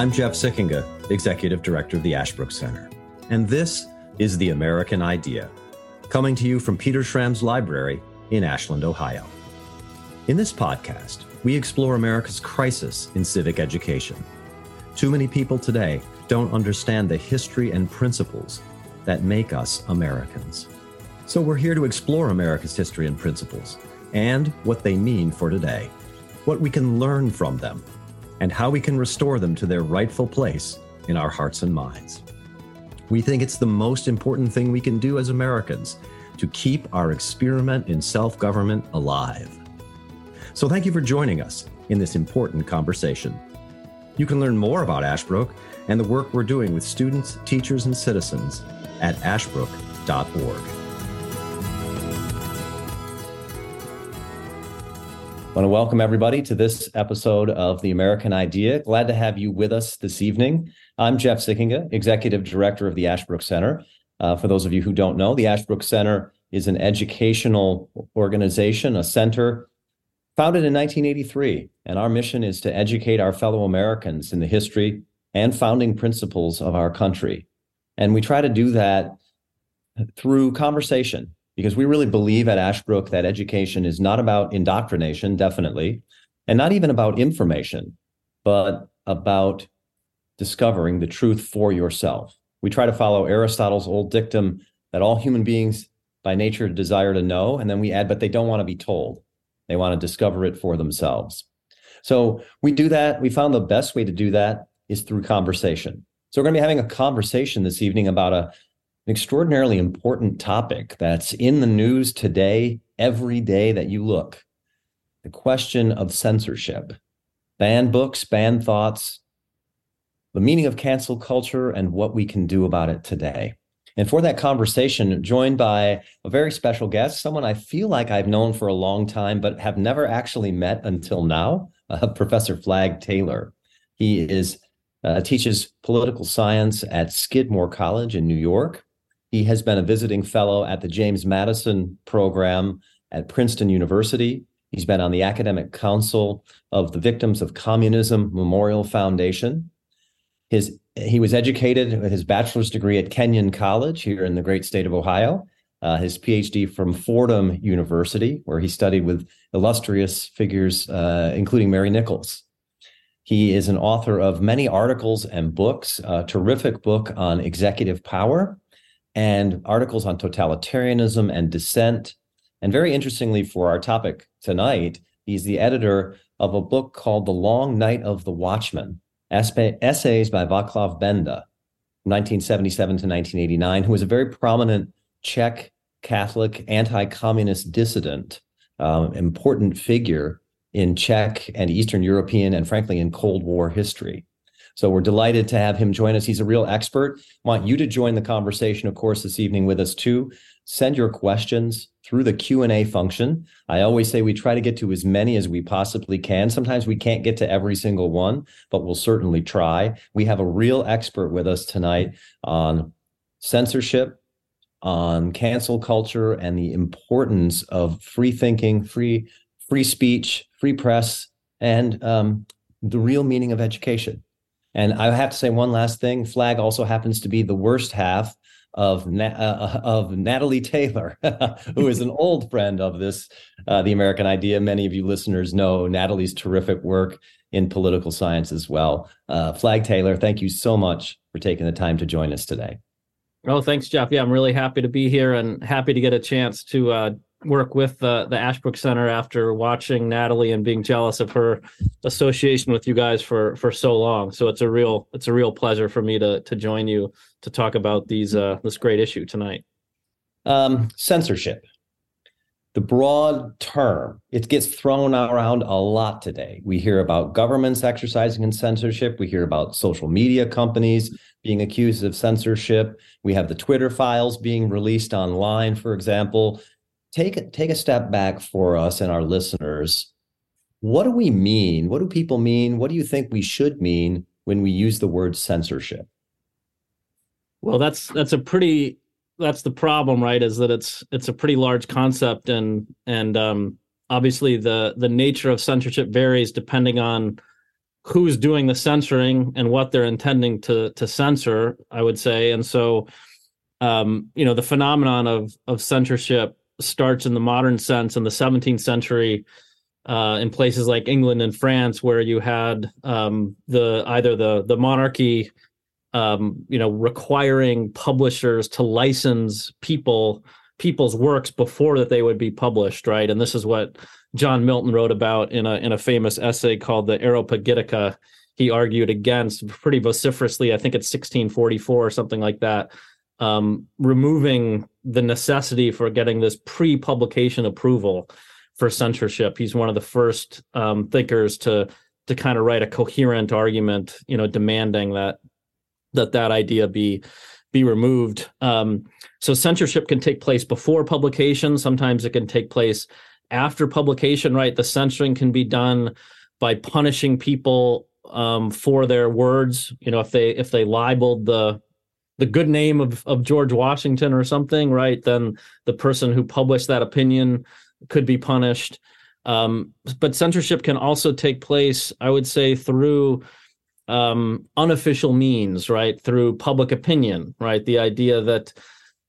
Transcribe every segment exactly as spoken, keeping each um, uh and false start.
I'm Jeff Sikkenga, Executive Director of the Ashbrook Center, and this is The American Idea, coming to you from Peter Schramm's library in Ashland, Ohio. In this podcast, we explore America's crisis in civic education. Too many people today don't understand the history and principles that make us Americans. So we're here to explore America's history and principles and what they mean for today, what we can learn from them, and how we can restore them to their rightful place in our hearts and minds. We think it's the most important thing we can do as Americans to keep our experiment in self-government alive. So thank you for joining us in this important conversation. You can learn more about Ashbrook and the work we're doing with students, teachers, and citizens at ashbrook dot org. I want to welcome everybody to this episode of The American Idea. Glad to have you with us this evening. I'm Jeff Sikkenga, Executive Director of the Ashbrook Center. Uh, for those of you who don't know, the Ashbrook Center is an educational organization, a center founded in nineteen eighty-three. And our mission is to educate our fellow Americans in the history and founding principles of our country. And we try to do that through conversation, because we really believe at Ashbrook that education is not about indoctrination, definitely, and not even about information, but about discovering the truth for yourself. We try to follow Aristotle's old dictum that all human beings by nature desire to know, and then we add, but they don't want to be told. They want to discover it for themselves. So we do that. We found the best way to do that is through conversation. So we're going to be having a conversation this evening about a An extraordinarily important topic that's in the news today, every day that you look. The question of censorship. Ban books, ban thoughts, the meaning of cancel culture, and what we can do about it today. And for that conversation, joined by a very special guest, someone I feel like I've known for a long time, but have never actually met until now, uh, Professor Flagg Taylor. He is uh, teaches political science at Skidmore College in New York. He has been a visiting fellow at the James Madison program at Princeton University. He's been on the academic council of the Victims of Communism Memorial Foundation. His He was educated with his bachelor's degree at Kenyon College here in the great state of Ohio, uh, his P H D from Fordham University, where he studied with illustrious figures, uh, including Mary Nichols. He is an author of many articles and books, a terrific book on executive power, and articles on totalitarianism and dissent. And very interestingly for our topic tonight, he's the editor of a book called The Long Night of the Watchman, Essays by Václav Benda, nineteen seventy-seven to nineteen eighty-nine, who was a very prominent Czech Catholic anti-communist dissident, um, important figure in Czech and Eastern European and frankly in Cold War history. So we're delighted to have him join us. He's a real expert. Want you to join the conversation, of course, this evening with us too. Send your questions through the Q and A function. I always say we try to get to as many as we possibly can. Sometimes we can't get to every single one, but we'll certainly try. We have a real expert with us tonight on censorship, on cancel culture, and the importance of free thinking, free free speech, free press, and um, the real meaning of education. And I have to say one last thing. Flagg also happens to be the worst half of Na- uh, of Natalie Taylor, who is an old friend of this, uh, The American Idea. Many of you listeners know Natalie's terrific work in political science as well. Uh, Flagg Taylor, thank you so much for taking the time to join us today. Oh, thanks, Jeff. Yeah, I'm really happy to be here and happy to get a chance to uh, work with uh, the Ashbrook Center after watching Natalie and being jealous of her association with you guys for, for so long. So it's a real it's a real pleasure for me to to join you to talk about these uh, this great issue tonight. Um, censorship, the broad term, it gets thrown around a lot today. We hear about governments exercising in censorship. We hear about social media companies being accused of censorship. We have the Twitter files being released online, for example. Take, take a step back for us and our listeners. What do we mean? What do people mean? What do you think we should mean when we use the word censorship? Well, that's that's a pretty that's the problem, right? Is that it's it's a pretty large concept, and and um, obviously the the nature of censorship varies depending on who's doing the censoring and what they're intending to to censor, I would say. And so, um, you know, the phenomenon of of censorship starts in the modern sense in the seventeenth century uh, in places like England and France, where you had um, the either the the monarchy, um, you know, requiring publishers to license people people's works before that they would be published, right? And this is what John Milton wrote about in a in a famous essay called the Areopagitica. He argued against pretty vociferously, I think it's sixteen forty-four or something like that, um, removing the necessity for getting this pre-publication approval for censorship. He's one of the first um, thinkers to to kind of write a coherent argument, you know, demanding that that that idea be be removed. Um, so censorship can take place before publication. Sometimes it can take place after publication, right? The censoring can be done by punishing people um, for their words. You know, if they if they libeled the the good name of, of George Washington or something, right? Then the person who published that opinion could be punished. Um, but censorship can also take place, I would say, through um, unofficial means, right? Through public opinion, right? The idea that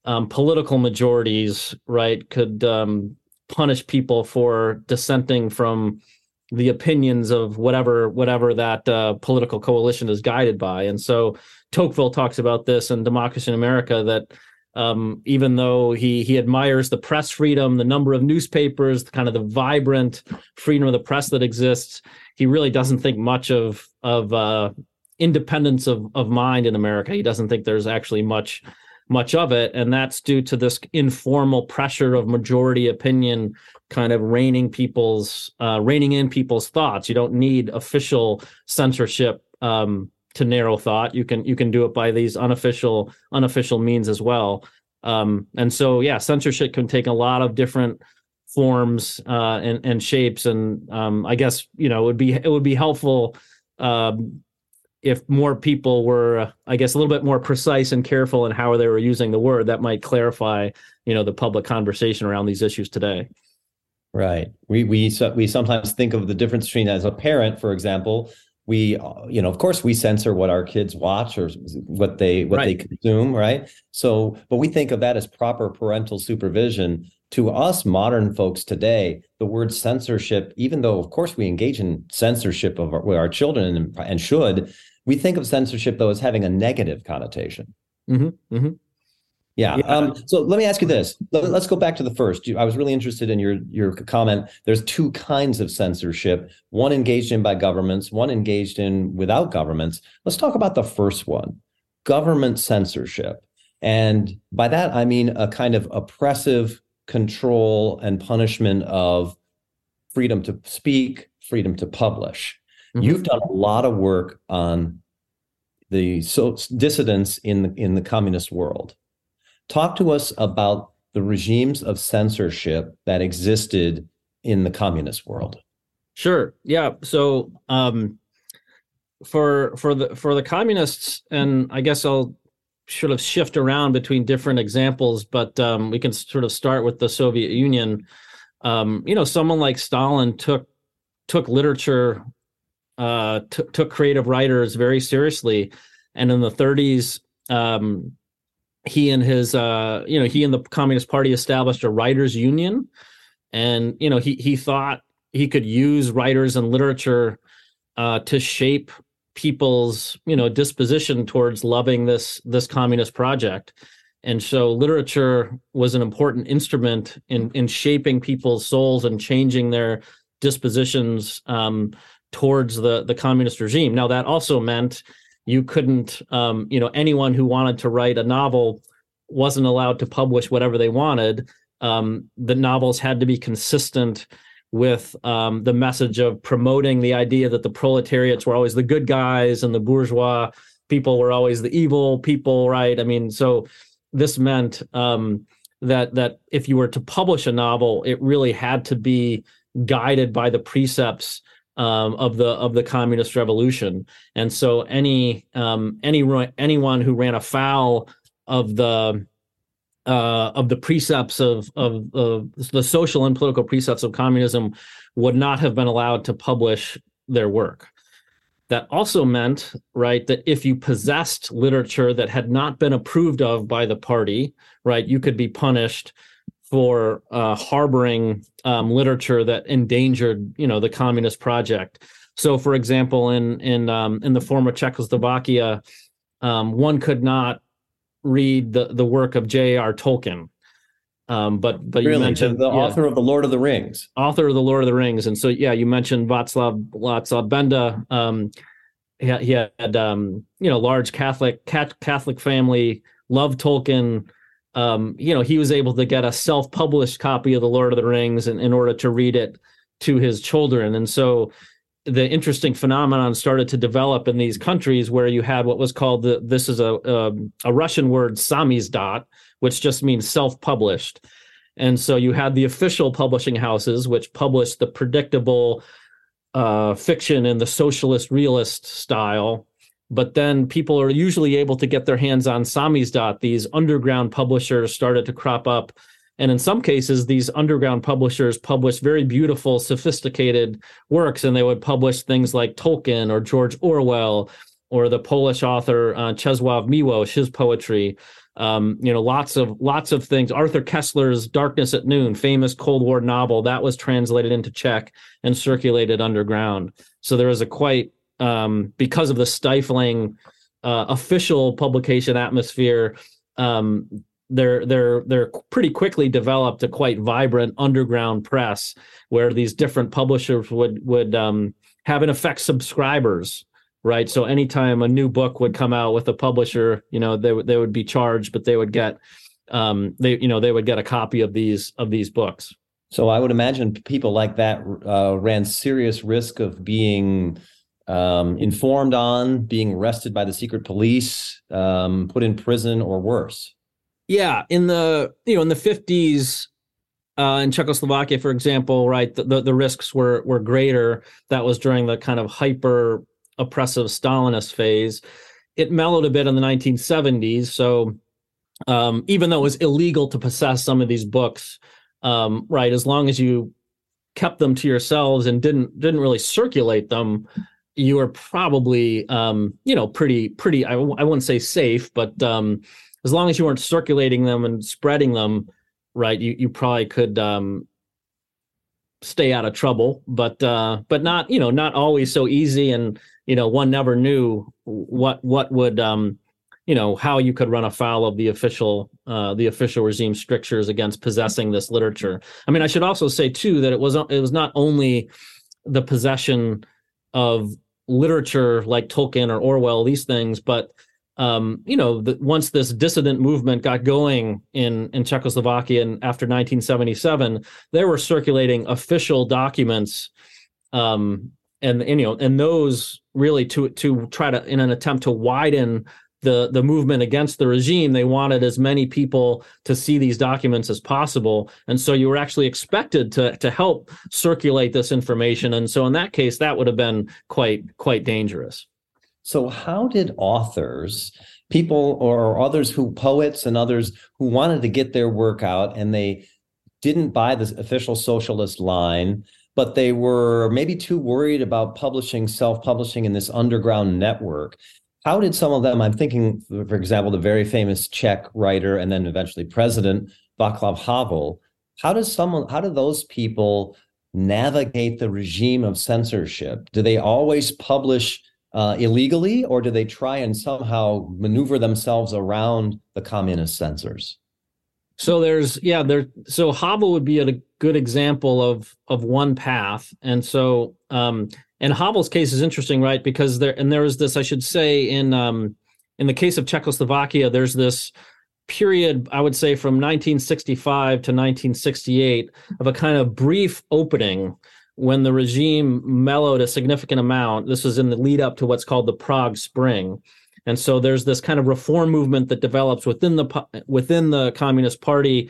um, political majorities, right, could um, punish people for dissenting from the opinions of whatever whatever that uh, political coalition is guided by. And so Tocqueville talks about this in Democracy in America, that um, even though he he admires the press freedom, the number of newspapers, the kind of the vibrant freedom of the press that exists, he really doesn't think much of of uh, independence of, of mind in America. He doesn't think there's actually much much of it. And that's due to this informal pressure of majority opinion kind of reining people's, uh, reining in people's thoughts. You don't need official censorship um, to narrow thought. You can you can do it by these unofficial unofficial means as well. Um, and so, yeah, censorship can take a lot of different forms uh, and, and shapes. And um, I guess, you know, it would be it would be helpful um, if more people were, I guess, a little bit more precise and careful in how they were using the word. That might clarify, you know, the public conversation around these issues today. Right. We we so we sometimes think of the difference between, as a parent, for example, we, you know, of course, we censor what our kids watch or what they what right. they consume, right? So, but we think of that as proper parental supervision. To us modern folks today, the word censorship, even though, of course, we engage in censorship of our, with our children and, and should, we think of censorship, though, as having a negative connotation. Mm-hmm. Mm-hmm. Yeah. yeah. Um, so let me ask you this. Let's go back to the first. I was really interested in your, your comment. There's two kinds of censorship, one engaged in by governments, one engaged in without governments. Let's talk about the first one, government censorship. And by that, I mean a kind of oppressive control and punishment of freedom to speak, freedom to publish. Mm-hmm. You've done a lot of work on the so, dissidents in the, in the communist world. Talk to us about the regimes of censorship that existed in the communist world. Sure. Yeah. So um, for for the for the communists, and I guess I'll sort of shift around between different examples, but um, we can sort of start with the Soviet Union. Um, you know, someone like Stalin took took literature, uh, t- took creative writers very seriously, and in the thirties. Um, He and his, uh, you know, he and the Communist Party established a writers' union, and you know, he he thought he could use writers and literature uh, to shape people's, you know, disposition towards loving this this communist project, and so literature was an important instrument in in shaping people's souls and changing their dispositions um, towards the the communist regime. Now, that also meant you couldn't, um, you know, anyone who wanted to write a novel wasn't allowed to publish whatever they wanted. Um, the novels had to be consistent with um, the message of promoting the idea that the proletariats were always the good guys and the bourgeois people were always the evil people, right? I mean, so this meant um, that that if you were to publish a novel, it really had to be guided by the precepts Um, of the of the communist revolution, and so any um, any anyone who ran afoul of the uh, of the precepts of, of of the social and political precepts of communism would not have been allowed to publish their work. That also meant, right, that if you possessed literature that had not been approved of by the party, right, you could be punished for uh, harboring um, literature that endangered, you know, the communist project. So, for example, in in um, in the former Czechoslovakia, um, one could not read the, the work of J R Tolkien. Um, but but really, you mentioned the yeah, author of The Lord of the Rings, author of The Lord of the Rings, and so yeah, you mentioned Václav Václav Benda. Um, he had, he had um, you know, large Catholic cat, Catholic family, loved Tolkien. Um, you know, he was able to get a self-published copy of The Lord of the Rings in, in order to read it to his children, and so the interesting phenomenon started to develop in these countries where you had what was called the this is a a, a Russian word, samizdat, which just means self-published. And so you had the official publishing houses, which published the predictable uh, fiction in the socialist realist style. But then people are usually able to get their hands on samizdat. These underground publishers started to crop up. And in some cases, these underground publishers published very beautiful, sophisticated works. And they would publish things like Tolkien or George Orwell or the Polish author uh, Czesław Miłosz, his poetry. Um, you know, lots of lots of things. Arthur Koestler's Darkness at Noon, famous Cold War novel, that was translated into Czech and circulated underground. So there was a quite, um, because of the stifling uh, official publication atmosphere, um, there there there pretty quickly developed a quite vibrant underground press where these different publishers would would um, have in effect subscribers. Right. So anytime a new book would come out with a publisher, you know, they would they would be charged, but they would get um, they, you know, they would get a copy of these of these books. So I would imagine people like that uh, ran serious risk of being um, informed on, being arrested by the secret police, um, put in prison or worse. Yeah. In the you know, in the fifties. Uh, in Czechoslovakia, for example, right, the, the, the risks were were greater. That was during the kind of hyper oppressive Stalinist phase. It mellowed a bit in the nineteen seventies. So um, even though it was illegal to possess some of these books, um, right, as long as you kept them to yourselves and didn't didn't really circulate them, you were probably, um, you know, pretty, pretty, I, w- I wouldn't say safe, but um, as long as you weren't circulating them and spreading them, right, you, you probably could um, stay out of trouble, but uh, but not, you know, not always so easy. And you know, one never knew what what would, um, you know, how you could run afoul of the official uh, the official regime strictures against possessing this literature. I mean, I should also say, too, that it was it was not only the possession of literature like Tolkien or Orwell, these things, but, um, you know, the, once this dissident movement got going in, in Czechoslovakia and after nineteen seventy-seven, they were circulating official documents, um And, and you know, and those really to to try to in an attempt to widen the the movement against the regime, they wanted as many people to see these documents as possible. And so you were actually expected to to help circulate this information. And so in that case, that would have been quite quite dangerous. So how did authors, people or others who poets and others who wanted to get their work out and they didn't buy the official socialist line, but they were maybe too worried about publishing, self-publishing in this underground network. How did some of them, I'm thinking, for example, the very famous Czech writer and then eventually president, Václav Havel, how does someone, how do those people navigate the regime of censorship? Do they always publish uh, illegally, or do they try and somehow maneuver themselves around the communist censors? So there's, yeah, there. So Havel would be a good example of of one path, and so um, and Havel's case is interesting, right? Because there and there is this, I should say, in um, in the case of Czechoslovakia, there's this period, I would say, from nineteen sixty-five to nineteen sixty-eight of a kind of brief opening when the regime mellowed a significant amount. This is in the lead up to what's called the Prague Spring. And so there's this kind of reform movement that develops within the within the Communist Party,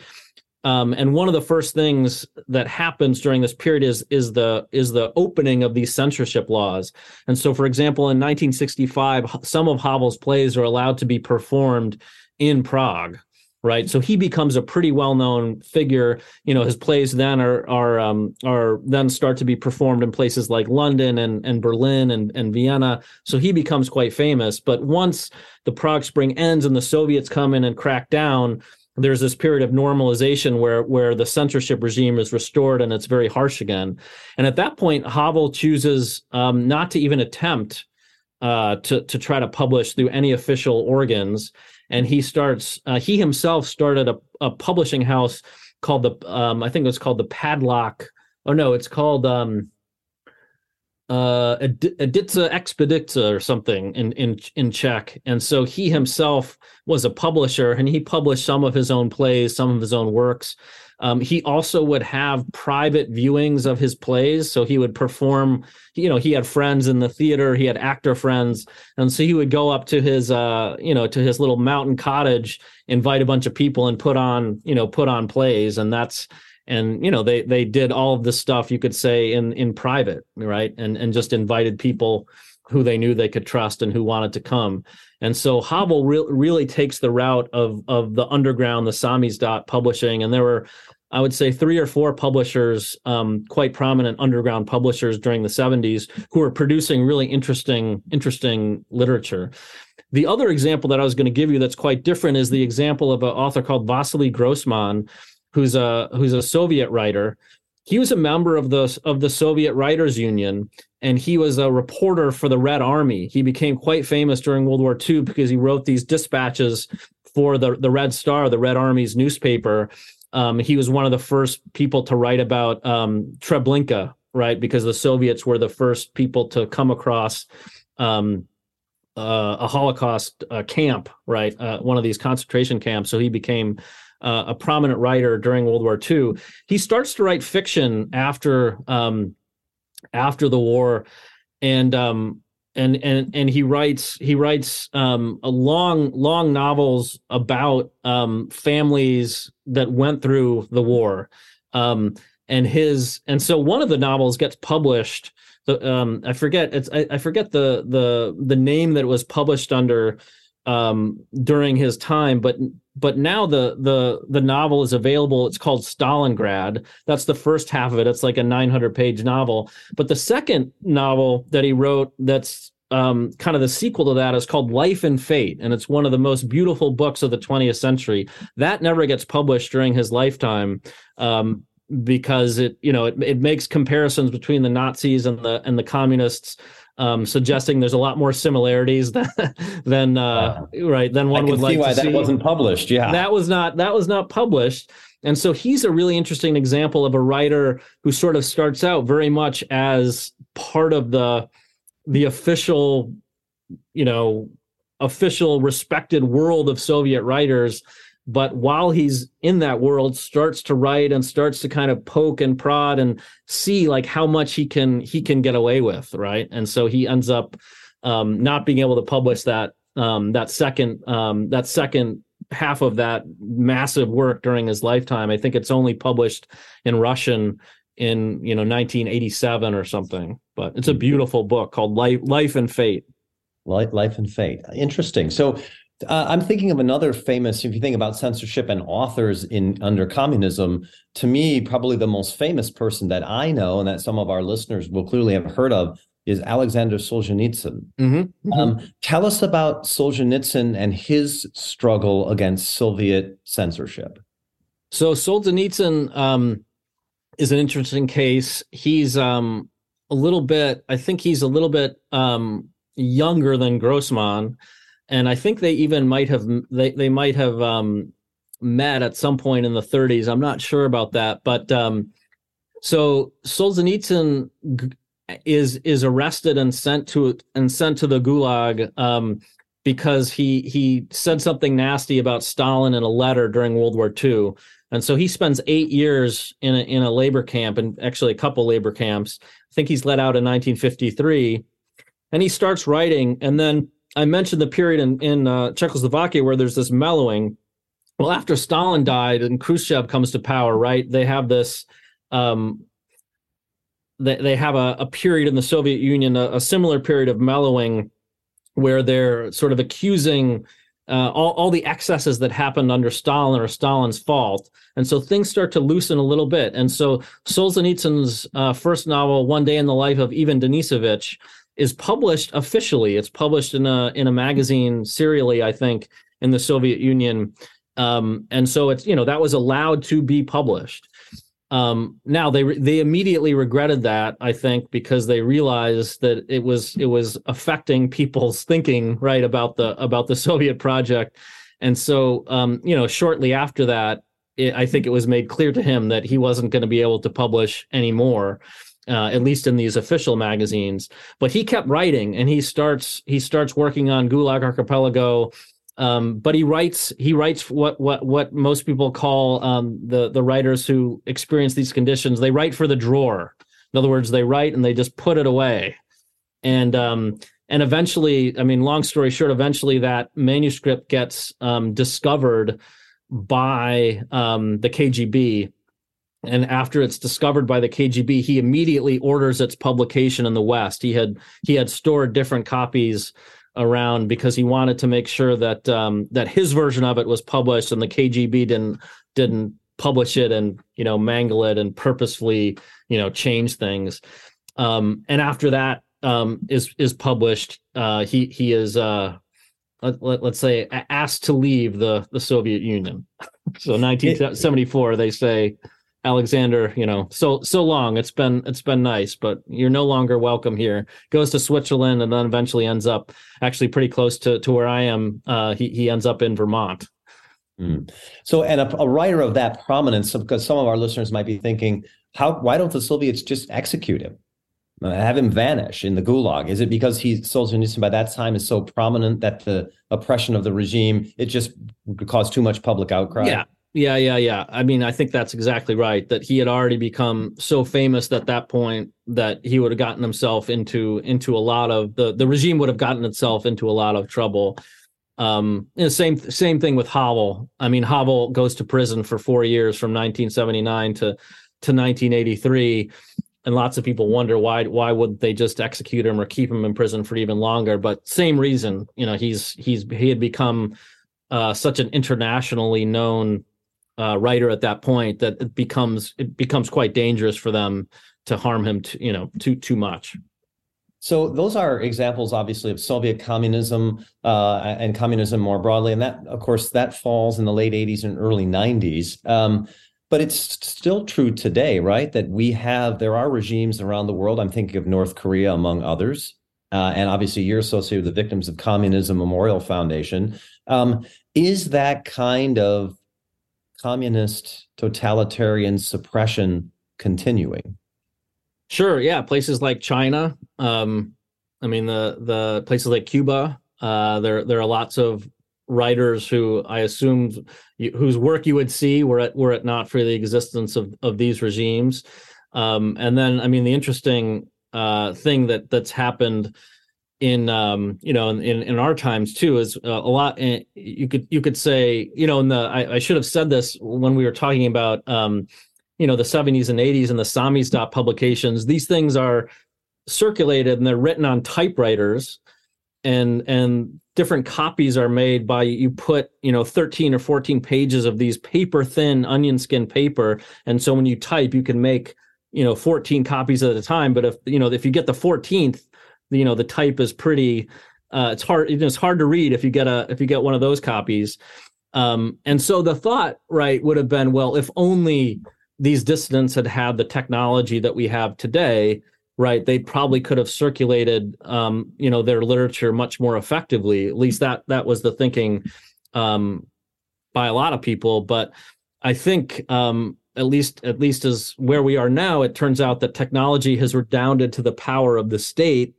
um, and one of the first things that happens during this period is is the is the opening of these censorship laws. And so, for example, in nineteen sixty-five, some of Havel's plays are allowed to be performed in Prague, right? So he becomes a pretty well-known figure. You know, his plays then are are um, are then start to be performed in places like London and, and Berlin and, and Vienna. So he becomes quite famous. But once the Prague Spring ends and the Soviets come in and crack down, there's this period of normalization where where the censorship regime is restored and it's very harsh again. And at that point, Havel chooses um, not to even attempt uh, to to try to publish through any official organs. And he starts. Uh, he himself started a, a publishing house called the. Um, I think it was called the Padlock. Oh no, it's called um, uh, Edice Expedice or something in in in Czech. And so he himself was a publisher, and he published some of his own plays, some of his own works. Um, he also would have private viewings of his plays. So he would perform, you know, he had friends in the theater, he had actor friends. And so he would go up to his, uh, you know, to his little mountain cottage, invite a bunch of people and put on, you know, put on plays. And that's, and, you know, they, they did all of this stuff, you could say, in, in private, right? And, and just invited people who they knew they could trust and who wanted to come. And so Havel re- really takes the route of of the underground, the samizdat publishing. And there were, I would say, three or four publishers, um, quite prominent underground publishers during the seventies, who were producing really interesting, interesting literature. The other example that I was going to give you that's quite different is the example of an author called Vasily Grossman, who's a who's a Soviet writer. He was a member of the of the Soviet Writers Union, and he was a reporter for the Red Army. He became quite famous during World War Two because he wrote these dispatches for the, the Red Star, the Red Army's newspaper. Um, he was one of the first people to write about um, Treblinka, right? Because the Soviets were the first people to come across um, uh, a Holocaust uh, camp, right? Uh, one of these concentration camps. So he became Uh, a prominent writer during World War Two. He starts to write fiction after um, after the war, and um, and and and he writes he writes um, a long long novels about um, families that went through the war, um, and his and so one of the novels gets published. The, um, I forget it's I, I forget the the the name that it was published under um, during his time, but. But now the the the novel is available. It's called Stalingrad. That's the first half of it. It's like a nine hundred page novel. But the second novel that he wrote that's um, kind of the sequel to that is called Life and Fate. And it's one of the most beautiful books of the twentieth century. That never gets published during his lifetime um, because it, you know, it, it makes comparisons between the Nazis and the and the communists. Um, suggesting there's a lot more similarities than than uh, uh, right than one would like to see. I can see why that wasn't published. Yeah, that was not that was not published. And so he's a really interesting example of a writer who sort of starts out very much as part of the the official, you know, official respected world of Soviet writers. But while he's in that world, starts to write and starts to kind of poke and prod and see like how much he can he can get away with, right? And so he ends up um, not being able to publish that um, that second um, that second half of that massive work during his lifetime. I think it's only published in Russian in, you know, nineteen eighty-seven or something. But it's a beautiful book called Life, Life and Fate. Life, Life and Fate. Interesting. So. Uh, I'm thinking of another famous, if you think about censorship and authors in under communism, to me, probably the most famous person that I know and that some of our listeners will clearly have heard of is Alexander Solzhenitsyn. Mm-hmm. Mm-hmm. Um, tell us about Solzhenitsyn and his struggle against Soviet censorship. So Solzhenitsyn um, is an interesting case. He's um, a little bit, I think he's a little bit um, younger than Grossman. And I think they even might have they they might have um, met at some point in the thirties. I'm not sure about that. But um, so Solzhenitsyn is is arrested and sent to and sent to the Gulag um, because he he said something nasty about Stalin in a letter during World War Two. And so he spends eight years in a, in a labor camp, and actually a couple labor camps. I think he's let out in nineteen fifty-three, and he starts writing, and then. I mentioned the period in, in uh, Czechoslovakia where there's this mellowing. Well, after Stalin died and Khrushchev comes to power, right, they have this, um, they, they have a, a period in the Soviet Union, a, a similar period of mellowing where they're sort of accusing uh, all, all the excesses that happened under Stalin are Stalin's fault. And so things start to loosen a little bit. And so Solzhenitsyn's uh, first novel, One Day in the Life of Ivan Denisovich, is published officially. It's published in a in a magazine serially, I think, in the Soviet Union. Um, and so it's, you know, that was allowed to be published. Um, now they re- they immediately regretted that, I think, because they realized that it was it was affecting people's thinking, right, about the about the Soviet project. And so, um, you know, shortly after that, it, I think it was made clear to him that he wasn't going to be able to publish anymore, uh, at least in these official magazines. But he kept writing, and he starts he starts working on Gulag Archipelago. Um, but he writes he writes what what what most people call um, the the writers who experience these conditions. They write for the drawer. In other words, they write and they just put it away. And um, and eventually, I mean, long story short, eventually that manuscript gets um, discovered by um, the K G B. And after it's discovered by the K G B, he immediately orders its publication in the West. He had he had stored different copies around because he wanted to make sure that um, that his version of it was published and the K G B didn't didn't publish it and, you know, mangle it and purposefully, you know, change things. Um, and after that um, is is published, uh, he he is uh, let, let, let's say asked to leave the the Soviet Union. So nineteen seventy-four, they say, Alexander, you know, so so long. It's been it's been nice, but you're no longer welcome here. Goes to Switzerland and then eventually ends up actually pretty close to, to where I am. Uh, he he ends up in Vermont. Mm. So, and a, a writer of that prominence, because some of our listeners might be thinking, how why don't the Soviets just execute him, have him vanish in the Gulag? Is it because he Solzhenitsyn by that time is so prominent that the oppression of the regime it just caused too much public outcry? Yeah. Yeah, yeah, yeah. I mean, I think that's exactly right, that he had already become so famous at that point that he would have gotten himself into into a lot of the, the regime would have gotten itself into a lot of trouble. Um, you know, same same thing with Havel. I mean, Havel goes to prison for four years from nineteen seventy-nine to to nineteen eighty-three. And lots of people wonder why why would they just execute him or keep him in prison for even longer? But same reason, you know, he's he's he had become uh, such an internationally known Uh, writer at that point that it becomes it becomes quite dangerous for them to harm him to, you know, too too much. So those are examples, obviously, of Soviet communism uh, and communism more broadly, and that, of course, that falls in the late eighties and early nineties. Um, but it's still true today, right? That we have there are regimes around the world. I'm thinking of North Korea, among others, uh, and obviously you're associated with the Victims of Communism Memorial Foundation. Um, is that kind of communist totalitarian suppression continuing? Sure, yeah. Places like China, um, I mean, the the places like Cuba. Uh, there there are lots of writers who I assumed you, whose work you would see were it were it not for the existence of of these regimes. Um, and then, I mean, the interesting uh, thing that that's happened in um you know in in our times too is uh, a lot uh, you could you could say you know in the I, I should have said this when we were talking about um you know the seventies and eighties and the samizdat publications. These things are circulated and they're written on typewriters, and and different copies are made by you put you know thirteen or fourteen pages of these paper thin onion skin paper, and so when you type you can make you know fourteen copies at a time. But if you know if you get the fourteenth, you know the type is pretty. Uh, it's hard. It's hard to read if you get a if you get one of those copies. Um, and so the thought, right, would have been, well, if only these dissidents had had the technology that we have today, right? They probably could have circulated, um, you know, their literature much more effectively. At least that that was the thinking um, by a lot of people. But I think um, at least at least as where we are now, it turns out that technology has redounded to the power of the state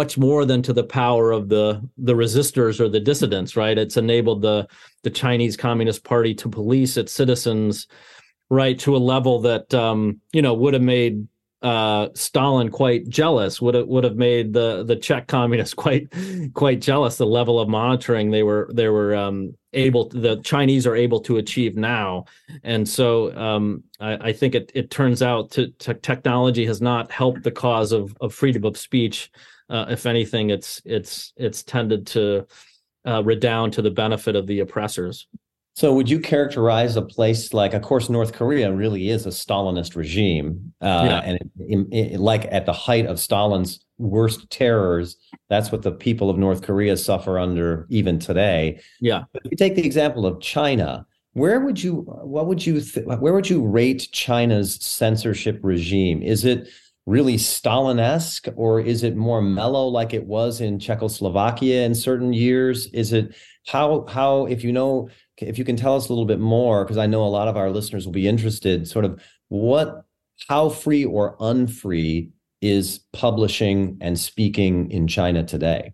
much more than to the power of the the resistors or the dissidents, right? It's enabled the the Chinese Communist Party to police its citizens, right, to a level that um, you know would have made uh, Stalin quite jealous. Would have, would have made the the Czech communists quite quite jealous. The level of monitoring they were they were um, able to, the Chinese are able to achieve now, and so um, I, I think it it turns out to, to technology has not helped the cause of of freedom of speech. Uh, if anything, it's it's it's tended to uh, redound to the benefit of the oppressors. So would you characterize a place like, of course, North Korea really is a Stalinist regime. Uh, yeah. And it, it, it, like at the height of Stalin's worst terrors, that's what the people of North Korea suffer under even today. Yeah. But if you take the example of China, where would you what would you th- where would you rate China's censorship regime? Is it really Stalin-esque, or is it more mellow like it was in Czechoslovakia in certain years? Is it how how if you know if you can tell us a little bit more, because I know a lot of our listeners will be interested, sort of what how free or unfree is publishing and speaking in China today?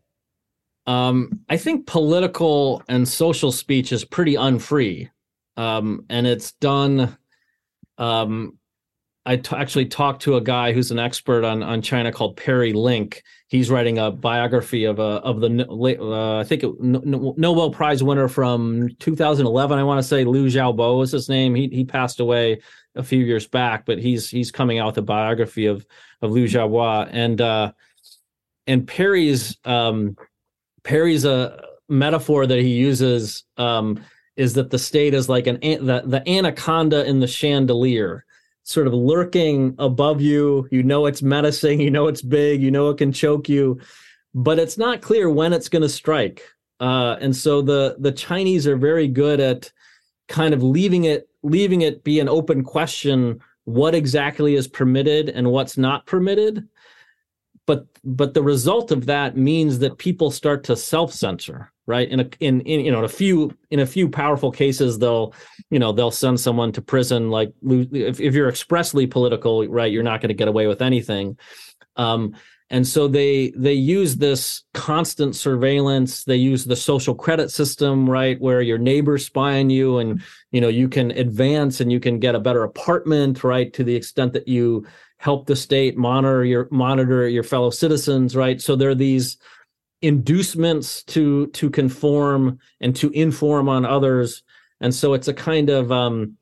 Um, I think political and social speech is pretty unfree. Um, and it's done, um, I t- actually talked to a guy who's an expert on, on China called Perry Link. He's writing a biography of a, of the, uh, I think, it, no, Nobel Prize winner from two thousand eleven, I want to say, Liu Xiaobo is his name. He he passed away a few years back, but he's he's coming out with a biography of, of Liu Xiaobo. And, uh, and Perry's, um, Perry's a metaphor that he uses, um, is that the state is like an the, the anaconda in the chandelier, sort of lurking above you. You know it's menacing, you know it's big, you know it can choke you, but it's not clear when it's going to strike. Uh, and so the the Chinese are very good at kind of leaving it leaving it be an open question what exactly is permitted and what's not permitted. But but the result of that means that people start to self-censor. Right. In a in, in you know, in a few in a few powerful cases, they'll, you know, they'll send someone to prison. Like if, if you're expressly political, right, you're not going to get away with anything. Um, and so they they use this constant surveillance. They use the social credit system, right, where your neighbor's spy on you and, you know, you can advance and you can get a better apartment, right, to the extent that you help the state monitor your monitor your fellow citizens. Right. So there are these inducements to to conform and to inform on others. And so it's a kind of, um,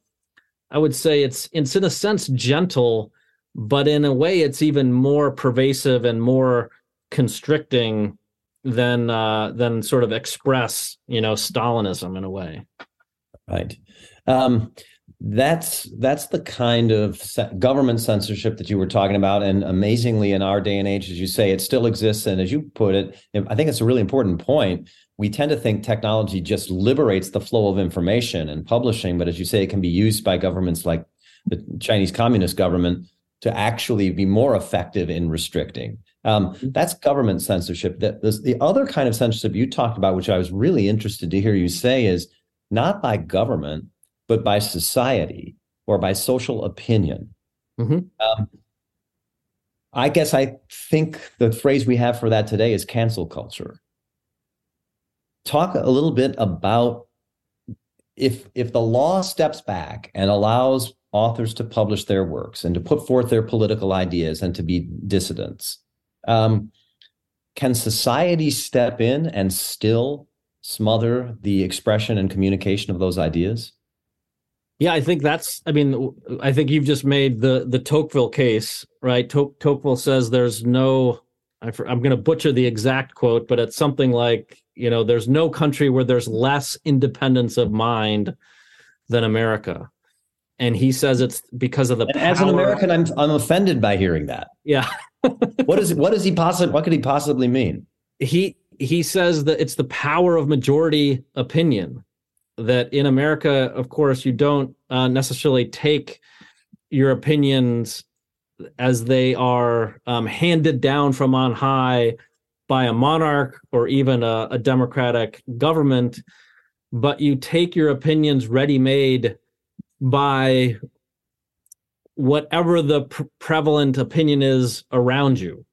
I would say it's, it's in a sense gentle, but in a way it's even more pervasive and more constricting than uh, than sort of express, you know, Stalinism in a way. Right. Um, that's that's the kind of government censorship that you were talking about, and amazingly in our day and age, as you say, it still exists. And as you put it, I think it's a really important point. We tend to think technology just liberates the flow of information and publishing, but as you say, it can be used by governments like the Chinese Communist government to actually be more effective in restricting. Um, that's government censorship. That the other kind of censorship you talked about, which I was really interested to hear you say, is not by government but by society or by social opinion. Mm-hmm. Um, I guess I think the phrase we have for that today is cancel culture. Talk a little bit about if if the law steps back and allows authors to publish their works and to put forth their political ideas and to be dissidents, um, can society step in and still smother the expression and communication of those ideas? Yeah, I think that's, I mean, I think you've just made the the Tocqueville case, right? To- Tocqueville says there's no, I'm going to butcher the exact quote, but it's something like, you know, there's no country where there's less independence of mind than America. And he says it's because of the and power. As an American, I'm I'm offended by hearing that. Yeah. What is what is he possibly, what could he possibly mean? He he says that it's the power of majority opinion. That in America, of course, you don't uh, necessarily take your opinions as they are um, handed down from on high by a monarch or even a, a democratic government, but you take your opinions ready-made by whatever the pre- prevalent opinion is around you.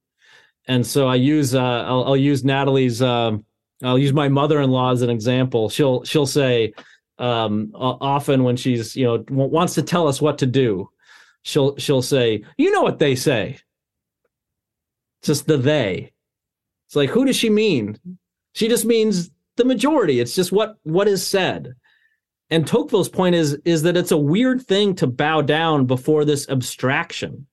And so I use uh, I'll, I'll use Natalie's. Uh, I'll use my mother-in-law as an example. She'll she'll say um, often when she's, you know, wants to tell us what to do, she'll she'll say, you know what they say. Just the they. It's like, who does she mean? She just means the majority. It's just what what is said. And Tocqueville's point is is that it's a weird thing to bow down before this abstraction,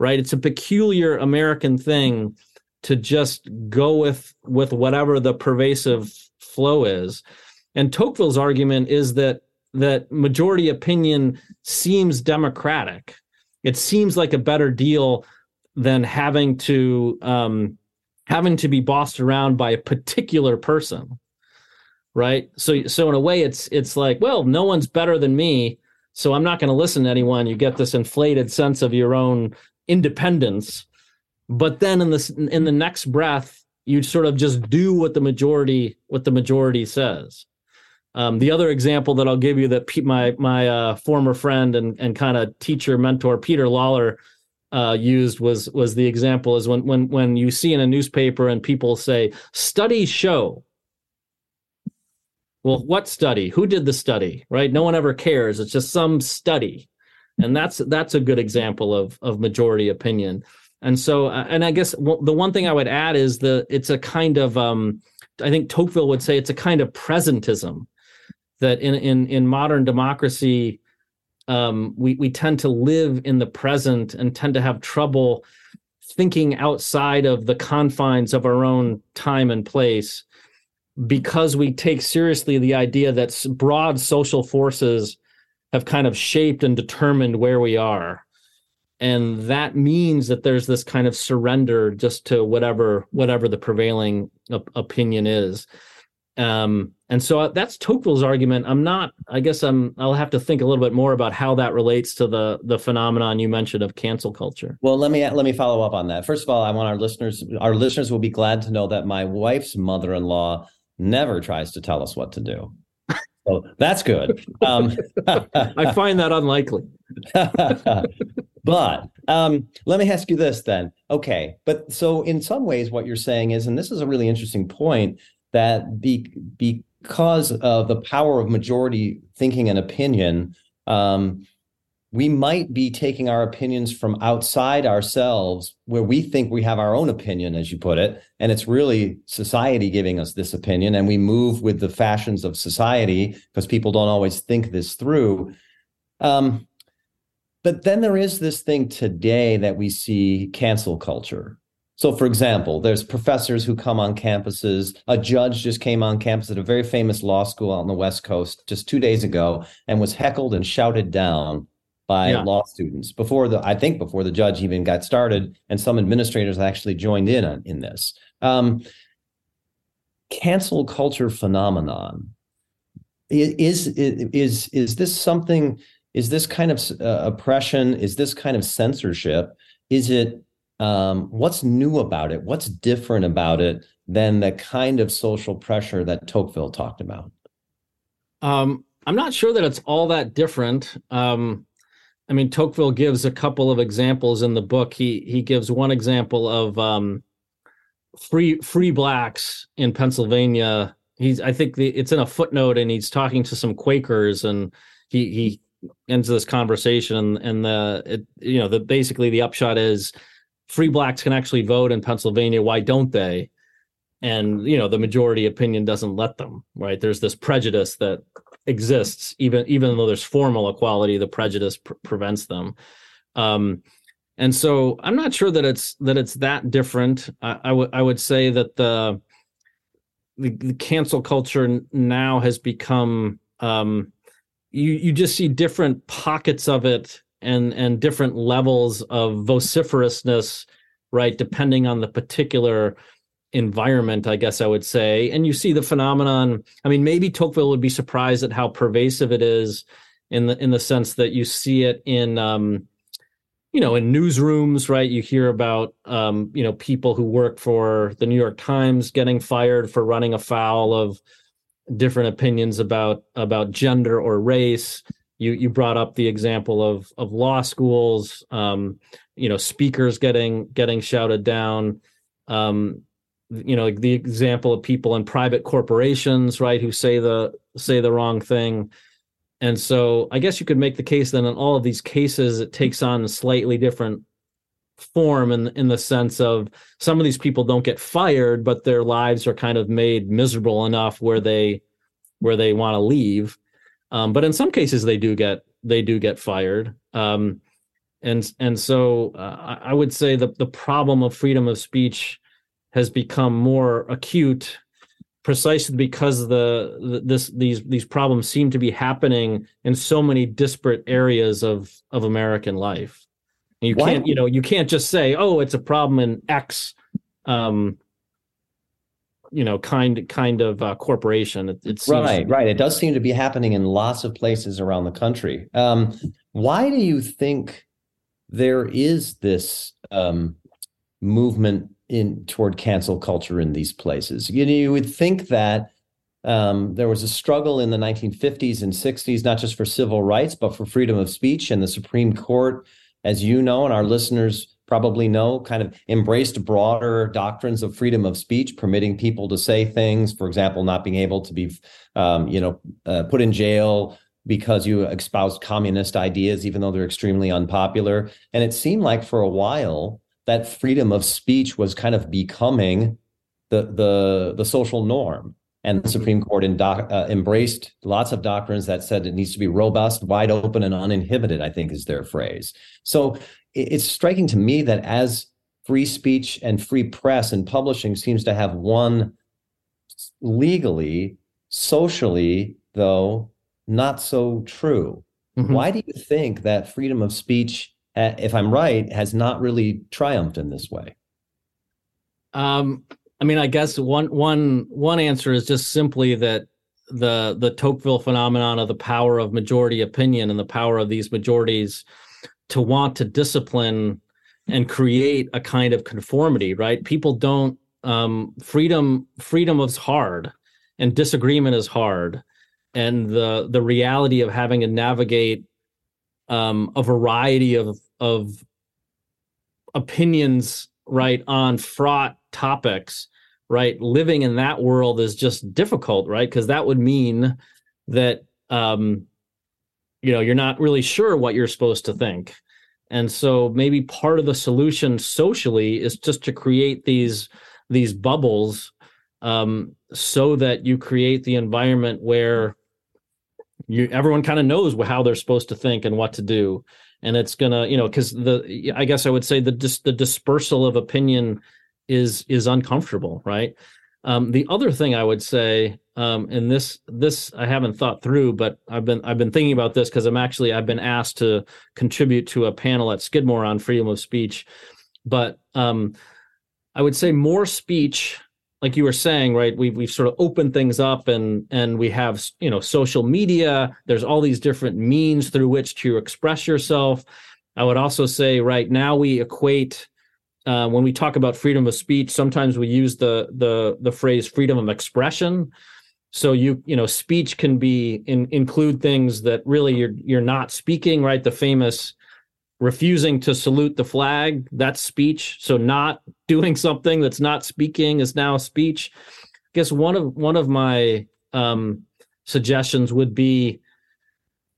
right? It's a peculiar American thing to just go with with whatever the pervasive flow is. And Tocqueville's argument is that that majority opinion seems democratic. It seems like a better deal than having to um, having to be bossed around by a particular person, right? So, so in a way, it's it's like, well, no one's better than me, so I'm not going to listen to anyone. You get this inflated sense of your own independence, but then in this in the next breath, you sort of just do what the majority what the majority says. Um, the other example that I'll give you that Pete, my my uh, former friend and and kind of teacher mentor Peter Lawler uh, used was was the example is when when when you see in a newspaper and people say studies show. Well, what study? Who did the study? Right? No one ever cares. It's just some study, and that's that's a good example of of majority opinion. And so, uh, and I guess the one thing I would add is the it's a kind of um, I think Tocqueville would say it's a kind of presentism. That in, in, in modern democracy, um, we, we tend to live in the present and tend to have trouble thinking outside of the confines of our own time and place because we take seriously the idea that broad social forces have kind of shaped and determined where we are. And that means that there's this kind of surrender just to whatever, whatever the prevailing op- opinion is. Um, and so that's Tocqueville's argument. I'm not, I guess I'm, I'll have to think a little bit more about how that relates to the the phenomenon you mentioned of cancel culture. Well, let me, let me follow up on that. First of all, I want our listeners, our listeners will be glad to know that my wife's mother-in-law never tries to tell us what to do. So that's good. Um, I find that unlikely. But um, let me ask you this then. Okay. But so in some ways, what you're saying is, and this is a really interesting point, that be, because of the power of majority thinking and opinion, um, we might be taking our opinions from outside ourselves where we think we have our own opinion, as you put it, and it's really society giving us this opinion, and we move with the fashions of society because people don't always think this through. Um, but then there is this thing today that we see, cancel culture. So, for example, there's professors who come on campuses. A judge just came on campus at a very famous law school out on the West Coast just two days ago and was heckled and shouted down by yeah. law students before the, I think before the judge even got started. And some administrators actually joined in on, in this. Um, cancel culture phenomenon. Is, is, is, is this something, is this kind of uh, oppression? Is this kind of censorship? Is it, Um, what's new about it? What's different about it than the kind of social pressure that Tocqueville talked about? Um, I'm not sure that it's all that different. Um, I mean, Tocqueville gives a couple of examples in the book. He he gives one example of um, free free blacks in Pennsylvania. He's I think the, it's in a footnote, and he's talking to some Quakers, and he he ends this conversation, and, and the it, you know the basically the upshot is, free blacks can actually vote in Pennsylvania. Why don't they? And, you know, the majority opinion doesn't let them, right? There's this prejudice that exists, even even though there's formal equality, the prejudice pr- prevents them. Um, and so I'm not sure that it's that it's that different. I, I would I would say that the, the the cancel culture now has become um, you you just see different pockets of it. And, and different levels of vociferousness, right, depending on the particular environment, I guess I would say. And you see the phenomenon. I mean, maybe Tocqueville would be surprised at how pervasive it is in the in the sense that you see it in, um, you know, in newsrooms, right? You hear about, um, you know, people who work for the New York Times getting fired for running afoul of different opinions about about gender or race. You you brought up the example of of law schools, um, you know, speakers getting getting shouted down, um, you know, the example of people in private corporations, right, who say the say the wrong thing. And so I guess you could make the case that in all of these cases, it takes on a slightly different form in, in the sense of some of these people don't get fired, but their lives are kind of made miserable enough where they where they want to leave. Um, but in some cases, they do get they do get fired, um, and and so uh, I would say the the problem of freedom of speech has become more acute, precisely because the, the this these these problems seem to be happening in so many disparate areas of of American life. And you what? can't you know you can't just say, oh, it's a problem in X, um, you know, kind kind of uh, corporation. It, it seems right, right. It does seem to be happening in lots of places around the country. Um, why do you think there is this um, movement in toward cancel culture in these places? You know, you would think that um, there was a struggle in the nineteen fifties and sixties, not just for civil rights, but for freedom of speech. And the Supreme Court, as you know, and our listeners probably know, kind of embraced broader doctrines of freedom of speech, permitting people to say things, for example, not being able to be, um, you know, uh, put in jail because you espoused communist ideas, even though they're extremely unpopular. And it seemed like for a while that freedom of speech was kind of becoming the the, the social norm. And the Supreme Court indo- uh, embraced lots of doctrines that said it needs to be robust, wide open, and uninhibited, I think is their phrase. So it, it's striking to me that as free speech and free press and publishing seems to have one legally, socially, though, not so true. Mm-hmm. Why do you think that freedom of speech, if I'm right, has not really triumphed in this way? Um, I mean, I guess one one one answer is just simply that the the Tocqueville phenomenon of the power of majority opinion and the power of these majorities to want to discipline and create a kind of conformity, right? People don't um, freedom freedom is hard, and disagreement is hard, and the the reality of having to navigate um, a variety of of opinions, right, on fraught topics, right? Living in that world is just difficult, right? Because that would mean that, um, you know, you're not really sure what you're supposed to think. And so maybe part of the solution socially is just to create these, these bubbles, um, so that you create the environment where you, everyone kind of knows how they're supposed to think and what to do. And it's gonna, you know, because the, I guess I would say the dis, the dispersal of opinion is is uncomfortable, right? Um, the other thing I would say, um, and this this I haven't thought through, but I've been I've been thinking about this because I'm actually I've been asked to contribute to a panel at Skidmore on freedom of speech. But um, I would say more speech, like you were saying, right? We've we've sort of opened things up, and and we have, you know, social media. There's all these different means through which to express yourself. I would also say right now we equate, uh, when we talk about freedom of speech, sometimes we use the the the phrase freedom of expression. So you you know speech can be in, include things that really you're you're not speaking, right? The famous refusing to salute the flag, that's speech. So not doing something that's not speaking is now speech. I guess one of one of my um, suggestions would be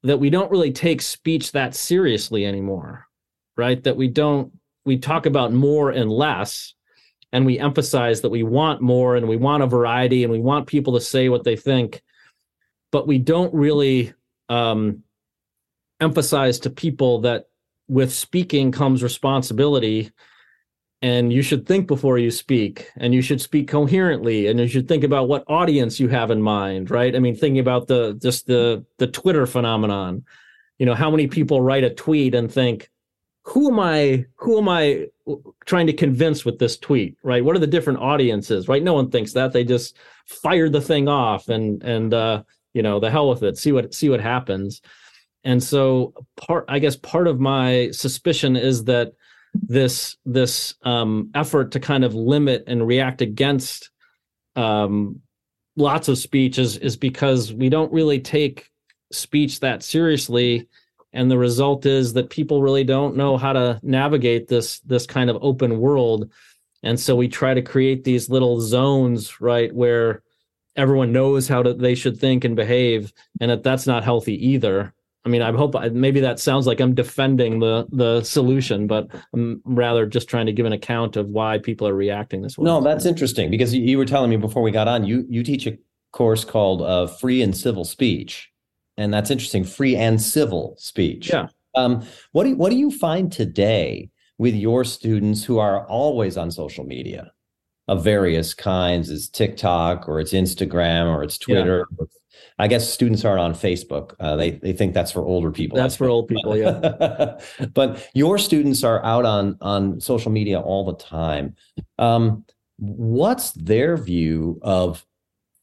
that we don't really take speech that seriously anymore, right? That we don't, we talk about more and less, and we emphasize that we want more and we want a variety and we want people to say what they think, but we don't really um, emphasize to people that with speaking comes responsibility, and you should think before you speak, and you should speak coherently, and you should think about what audience you have in mind, right? I mean, thinking about the just the the Twitter phenomenon, you know, how many people write a tweet and think, who am I, who am I trying to convince with this tweet, right? What are the different audiences, right? No one thinks that. They just fire the thing off and and uh, you know, the hell with it. See what see what happens. And so part, I guess part of my suspicion is that this this um, effort to kind of limit and react against um, lots of speech is, is because we don't really take speech that seriously. And the result is that people really don't know how to navigate this this kind of open world. And so we try to create these little zones, right, where everyone knows how to, they should think and behave. And that that's not healthy either. I mean, I hope I, maybe that sounds like I'm defending the the solution, but I'm rather just trying to give an account of why people are reacting this way. No, that's interesting, because you were telling me before we got on, you, you teach a course called uh, Free and Civil Speech. And that's interesting, free and civil speech. Yeah. Um, what do you, what do you find today with your students who are always on social media? of various kinds. It's TikTok or it's Instagram or it's Twitter. Yeah. I guess students aren't on Facebook. Uh, they they think that's for older people. That's for old people, yeah. But your students are out on on social media all the time. Um, what's their view of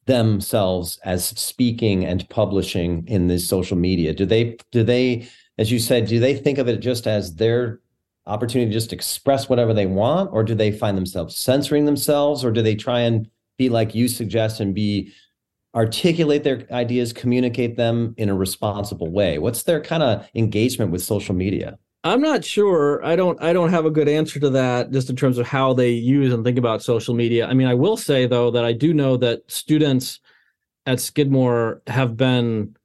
themselves as speaking and publishing in this social media? Do they do they, as you said, do they think of it just as their opportunity to just express whatever they want, or do they find themselves censoring themselves, or do they try and be like you suggest and be articulate their ideas, communicate them in a responsible way? What's their kind of engagement with social media? I'm not sure. I don't I don't have a good answer to that just in terms of how they use and think about social media. I mean, I will say, though, that I do know that students at Skidmore have been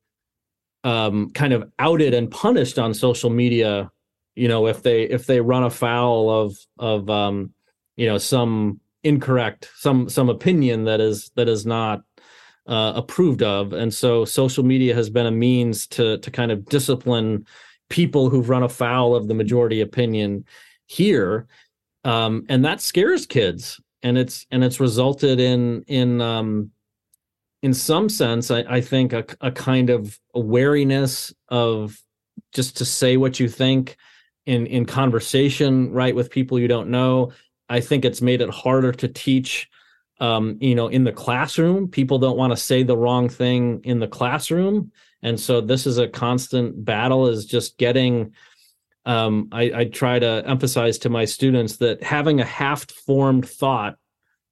um, kind of outed and punished on social media, you know, if they if they run afoul of of, um, you know, some incorrect some some opinion that is that is not uh, approved of. And so social media has been a means to to kind of discipline people who've run afoul of the majority opinion here, um, and that scares kids, and it's and it's resulted in in um, in some sense, I, I think, a, a kind of a wariness of just to say what you think in in conversation, right, with people you don't know. I think it's made it harder to teach, um, you know, in the classroom. People don't want to say the wrong thing in the classroom. And so this is a constant battle, is just getting, um, I, I try to emphasize to my students that having a half-formed thought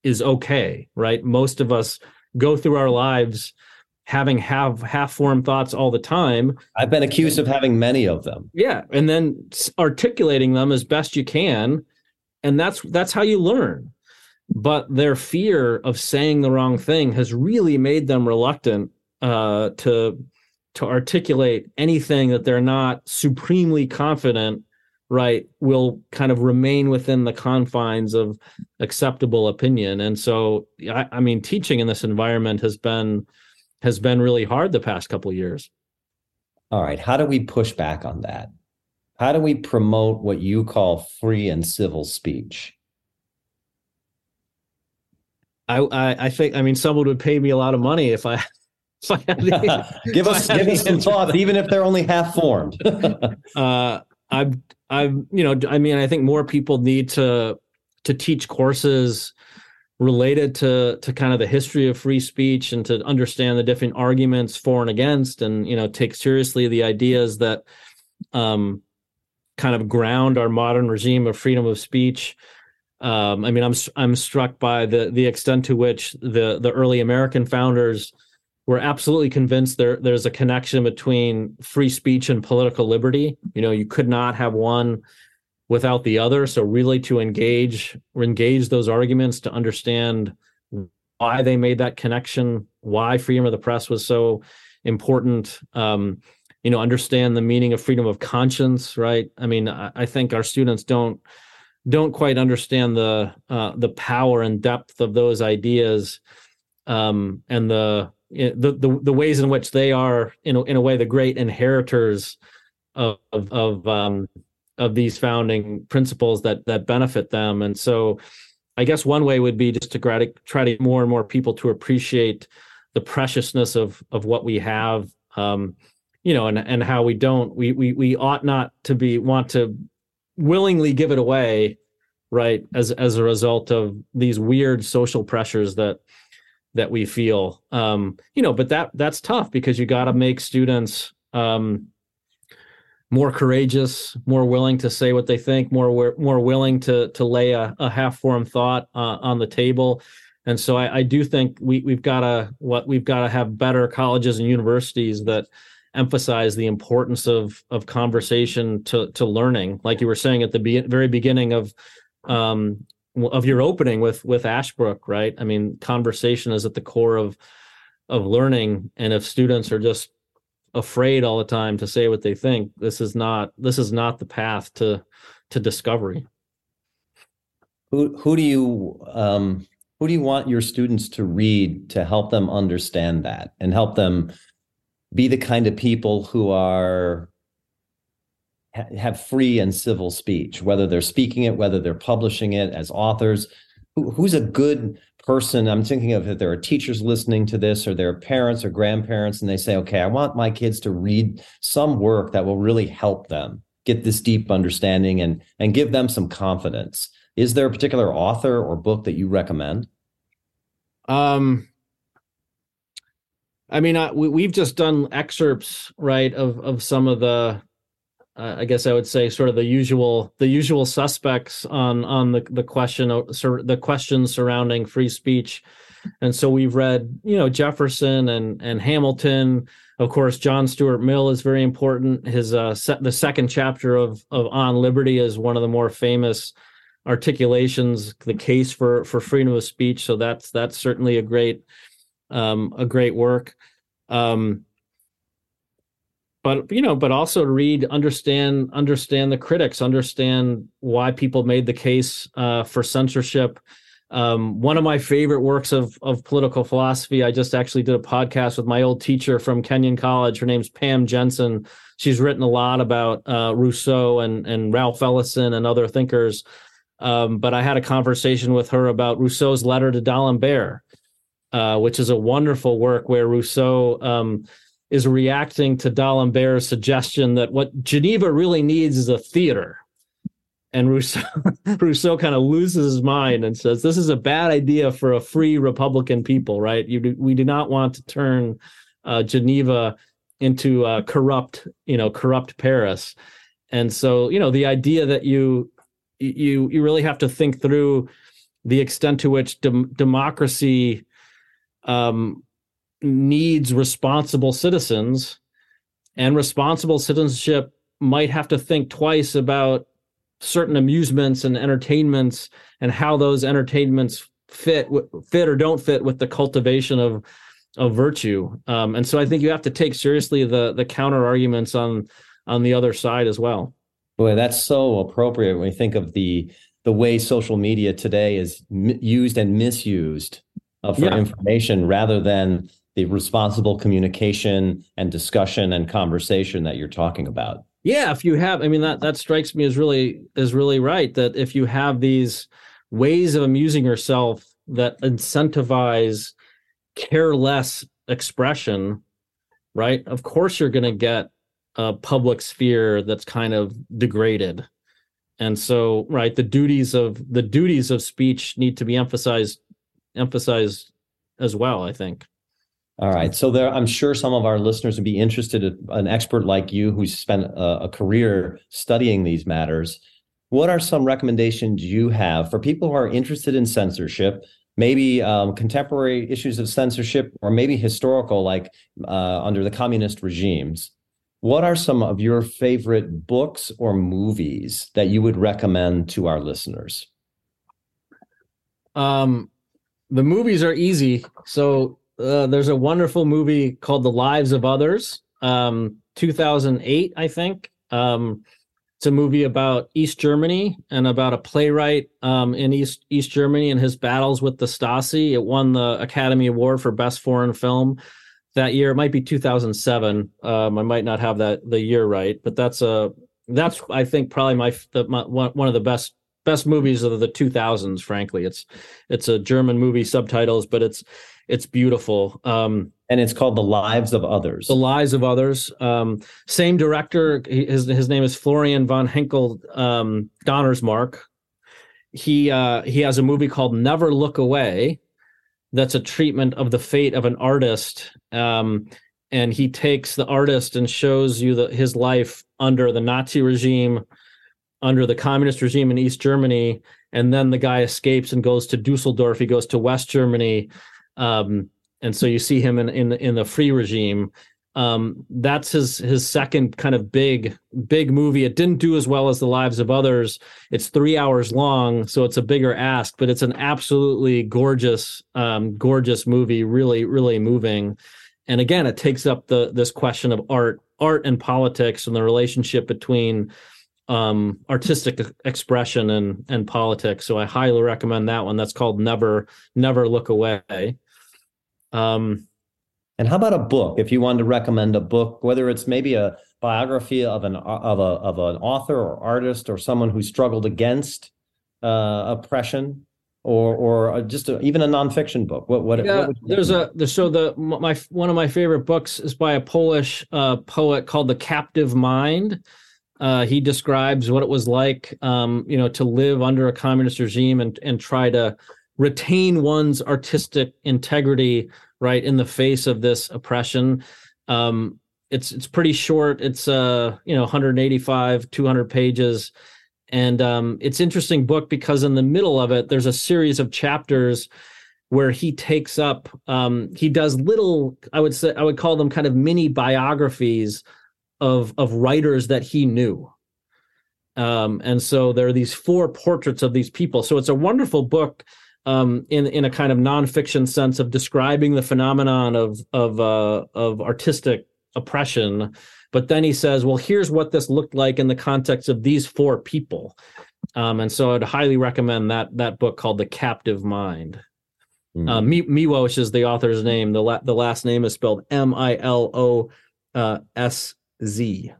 is okay, right? Most of us go through our lives having have half-formed thoughts all the time. I've been accused of having many of them. Yeah, and then articulating them as best you can, and that's that's how you learn. But their fear of saying the wrong thing has really made them reluctant uh, to... to articulate anything that they're not supremely confident, right, will kind of remain within the confines of acceptable opinion. And so, I, I mean, teaching in this environment has been has been really hard the past couple of years. All right. How do we push back on that? How do we promote what you call free and civil speech? I I, I think, I mean, someone would pay me a lot of money if I... give us give us some thoughts, even if they're only half formed. uh, I've I've you know I mean I think more people need to to teach courses related to to kind of the history of free speech and to understand the different arguments for and against, and you know take seriously the ideas that um, kind of ground our modern regime of freedom of speech. Um, I mean I'm I'm struck by the the extent to which the the early American founders We're absolutely convinced there, there's a connection between free speech and political liberty. You know, you could not have one without the other. So really to engage engage those arguments, to understand why they made that connection, why freedom of the press was so important, um, you know, understand the meaning of freedom of conscience, right? I mean, I, I think our students don't don't quite understand the uh, the power and depth of those ideas, um, and the The, the the ways in which they are, in a, in a way, the great inheritors of of of, um, of these founding principles that that benefit them. And so, I guess one way would be just to try to try to get more and more people to appreciate the preciousness of of what we have, um, you know, and and how we don't we we we ought not to be want to willingly give it away, right? As as a result of these weird social pressures that. that we feel, um, you know, but that that's tough because you got to make students um, more courageous, more willing to say what they think, more more willing to to lay a, a half-formed thought uh, on the table. And so I, I do think we we've got to what we've got to have better colleges and universities that emphasize the importance of of conversation to to learning, like you were saying at the be- very beginning of. Um, of your opening with, with Ashbrook, right? I mean, conversation is at the core of, of learning. And if students are just afraid all the time to say what they think, this is not, this is not the path to, to discovery. Who, who do you, um, who do you want your students to read to help them understand that and help them be the kind of people who are, have free and civil speech, whether they're speaking it, whether they're publishing it as authors? who, who's a good person? I'm thinking of if there are teachers listening to this, or their parents or grandparents, and they say, okay, I want my kids to read some work that will really help them get this deep understanding and, and give them some confidence. Is there a particular author or book that you recommend? Um, I mean, I, we, we've just done excerpts, right, of, of some of the, uh, I guess I would say, sort of the usual the usual suspects on on the the question the questions surrounding free speech, and so we've read, you know, Jefferson and and Hamilton. Of course, John Stuart Mill is very important. His uh, se- the second chapter of of On Liberty is one of the more famous articulations, the case for for freedom of speech. So that's that's certainly a great um, a great work. Um, but you know, but also read, understand understand the critics, understand why people made the case uh, for censorship. Um, one of my favorite works of of political philosophy, I just actually did a podcast with my old teacher from Kenyon College. Her name's Pam Jensen. She's written a lot about uh, Rousseau and, and Ralph Ellison and other thinkers. Um, but I had a conversation with her about Rousseau's Letter to D'Alembert, uh, which is a wonderful work where Rousseau um, is reacting to D'Alembert's suggestion that what Geneva really needs is a theater. And Rousseau, Rousseau kind of loses his mind and says, this is a bad idea for a free Republican people, right? You do, we do not want to turn uh, Geneva into uh, corrupt, you know, corrupt Paris. And so, you know, the idea that you you you really have to think through the extent to which dem- democracy um, needs responsible citizens, and responsible citizenship might have to think twice about certain amusements and entertainments and how those entertainments fit fit or don't fit with the cultivation of of virtue. Um, and so I think you have to take seriously the the counter arguments on on the other side as well. Boy, that's so appropriate when we think of the the way social media today is m- used and misused uh, for yeah. information, rather than the responsible communication and discussion and conversation that you're talking about. Yeah, if you have, I mean, that that strikes me as really as really right, that if you have these ways of amusing yourself that incentivize careless expression, right? Of course, you're going to get a public sphere that's kind of degraded. And so, right, the duties of the duties of speech need to be emphasized emphasized as well, I think. All right. So there, I'm sure some of our listeners would be interested in an expert like you who's spent a, a career studying these matters. What are some recommendations you have for people who are interested in censorship, maybe um, contemporary issues of censorship, or maybe historical, like uh, under the communist regimes? What are some of your favorite books or movies that you would recommend to our listeners? Um, the movies are easy. So uh, there's a wonderful movie called The Lives of Others, um, two thousand eight, I think. Um, it's a movie about East Germany and about a playwright um, in East East Germany and his battles with the Stasi. It won the Academy Award for Best Foreign Film that year. It might be two thousand seven. Um, I might not have that the year right, but that's a that's I think probably my, the, my one of the best best movies of the two thousands. Frankly, it's it's a German movie, subtitles, but it's it's beautiful. Um, and it's called The Lives of Others. The Lives of Others. Um, same director. His his name is Florian von Henkel um, Donnersmarck. He uh, he has a movie called Never Look Away. That's a treatment of the fate of an artist, um, and he takes the artist and shows you the, his life under the Nazi regime, under the communist regime in East Germany, and then the guy escapes and goes to Dusseldorf. He goes to West Germany, um, and so you see him in in, in the free regime. Um, that's his his second kind of big big movie. It didn't do as well as The Lives of Others. It's three hours long, so it's a bigger ask, but it's an absolutely gorgeous um, gorgeous movie. Really, really moving. And again, it takes up the this question of art, art and politics, and the relationship between um, artistic expression and and politics. So I highly recommend that one. That's called Never Never Look Away. Um, And how about a book? If you wanted to recommend a book, whether it's maybe a biography of an of a of an author or artist, or someone who struggled against uh, oppression, or or just a, even a nonfiction book? What what, yeah, what would you there's think? a so the my one of my favorite books is by a Polish uh, poet called The Captive Mind. Uh, he describes what it was like, um, you know, to live under a communist regime and and try to retain one's artistic integrity, right, in the face of this oppression. Um, it's it's pretty short. It's uh you know one eighty-five, two hundred pages. And um, it's an interesting book because in the middle of it, there's a series of chapters where he takes up, um, he does little, I would say, I would call them kind of mini biographies of of writers that he knew. Um, and so there are these four portraits of these people. So it's a wonderful book um, in in a kind of nonfiction sense of describing the phenomenon of of uh, of artistic oppression. But then he says, well, here's what this looked like in the context of these four people. Um, and so I'd highly recommend that that book called The Captive Mind. Mm. Uh, Miłosz is the author's name. The, la- the last name is spelled M I L O S Z.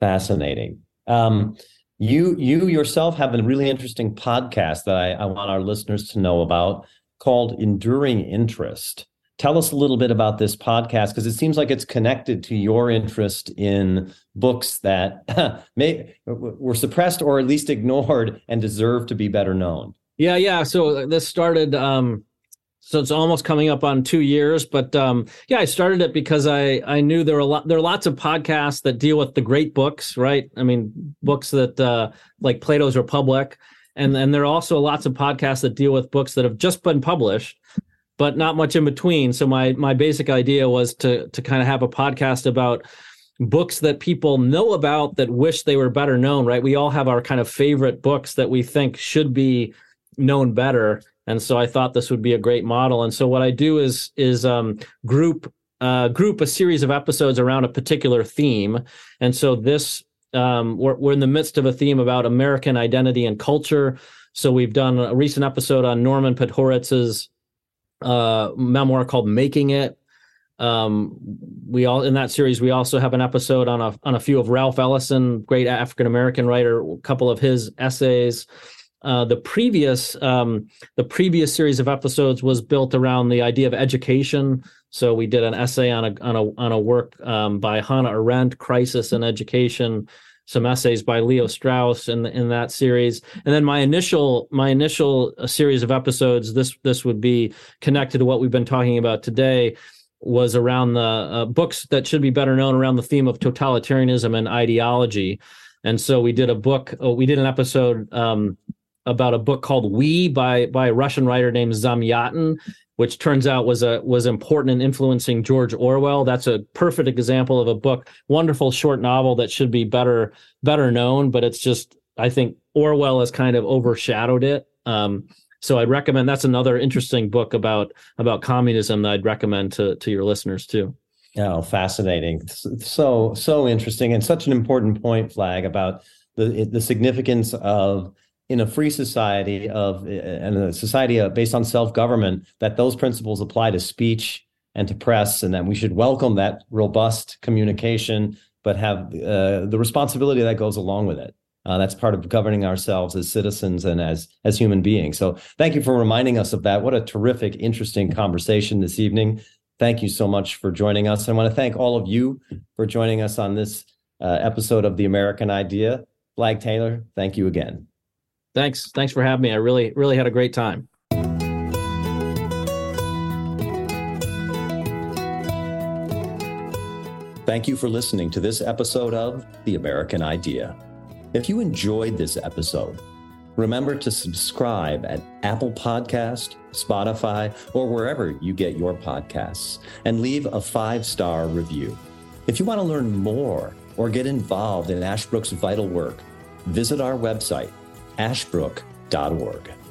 Fascinating. Um, you, you yourself have a really interesting podcast that I, I want our listeners to know about called Enduring Interest. Tell us a little bit about this podcast, because it seems like it's connected to your interest in books that may, were suppressed or at least ignored and deserve to be better known. Yeah, yeah. So this started, um, so it's almost coming up on two years. But um, yeah, I started it because I, I knew there were a lot, there are lots of podcasts that deal with the great books, right? I mean, books that uh, like Plato's Republic. And and there are also lots of podcasts that deal with books that have just been published, but not much in between. So my my basic idea was to to kind of have a podcast about books that people know about that wish they were better known, right? We all have our kind of favorite books that we think should be known better. And so I thought this would be a great model. And so what I do is is um, group uh, group a series of episodes around a particular theme. And so this um, we're, we're in the midst of a theme about American identity and culture. So we've done a recent episode on Norman Podhoretz's uh memoir called Making It. Um we all in that series we also have an episode on a on a few of Ralph Ellison, great African-American writer, a couple of his essays. Uh the previous um the previous series of episodes was built around the idea of education. So we did an essay on a on a on a work um by Hannah Arendt, Crisis in Education, some essays by Leo Strauss in in that series. And then my initial my initial series of episodes, this this would be connected to what we've been talking about today, was around the uh, books that should be better known around the theme of totalitarianism and ideology. And so we did a book, oh, we did an episode um, about a book called We by by a Russian writer named Zamyatin, which turns out was a was important in influencing George Orwell. That's a perfect example of a book, wonderful short novel that should be better better known, but it's just, I think Orwell has kind of overshadowed it. Um, so I'd recommend, that's another interesting book about about communism that I'd recommend to to your listeners too. Oh, fascinating! So so interesting, and such an important point, Flagg, about the the significance of, in a free society of and a society based on self-government, that those principles apply to speech and to press, and that we should welcome that robust communication, but have uh, the responsibility that goes along with it. Uh, that's part of governing ourselves as citizens and as as human beings. So thank you for reminding us of that. What a terrific, interesting conversation this evening. Thank you so much for joining us. I want to thank all of you for joining us on this uh, episode of The American Idea. Flagg Taylor, thank you again. Thanks. Thanks for having me. I really, really had a great time. Thank you for listening to this episode of The American Idea. If you enjoyed this episode, remember to subscribe at Apple Podcast, Spotify, or wherever you get your podcasts, and leave a five-star review. If you want to learn more or get involved in Ashbrook's vital work, visit our website, ashbrook dot org.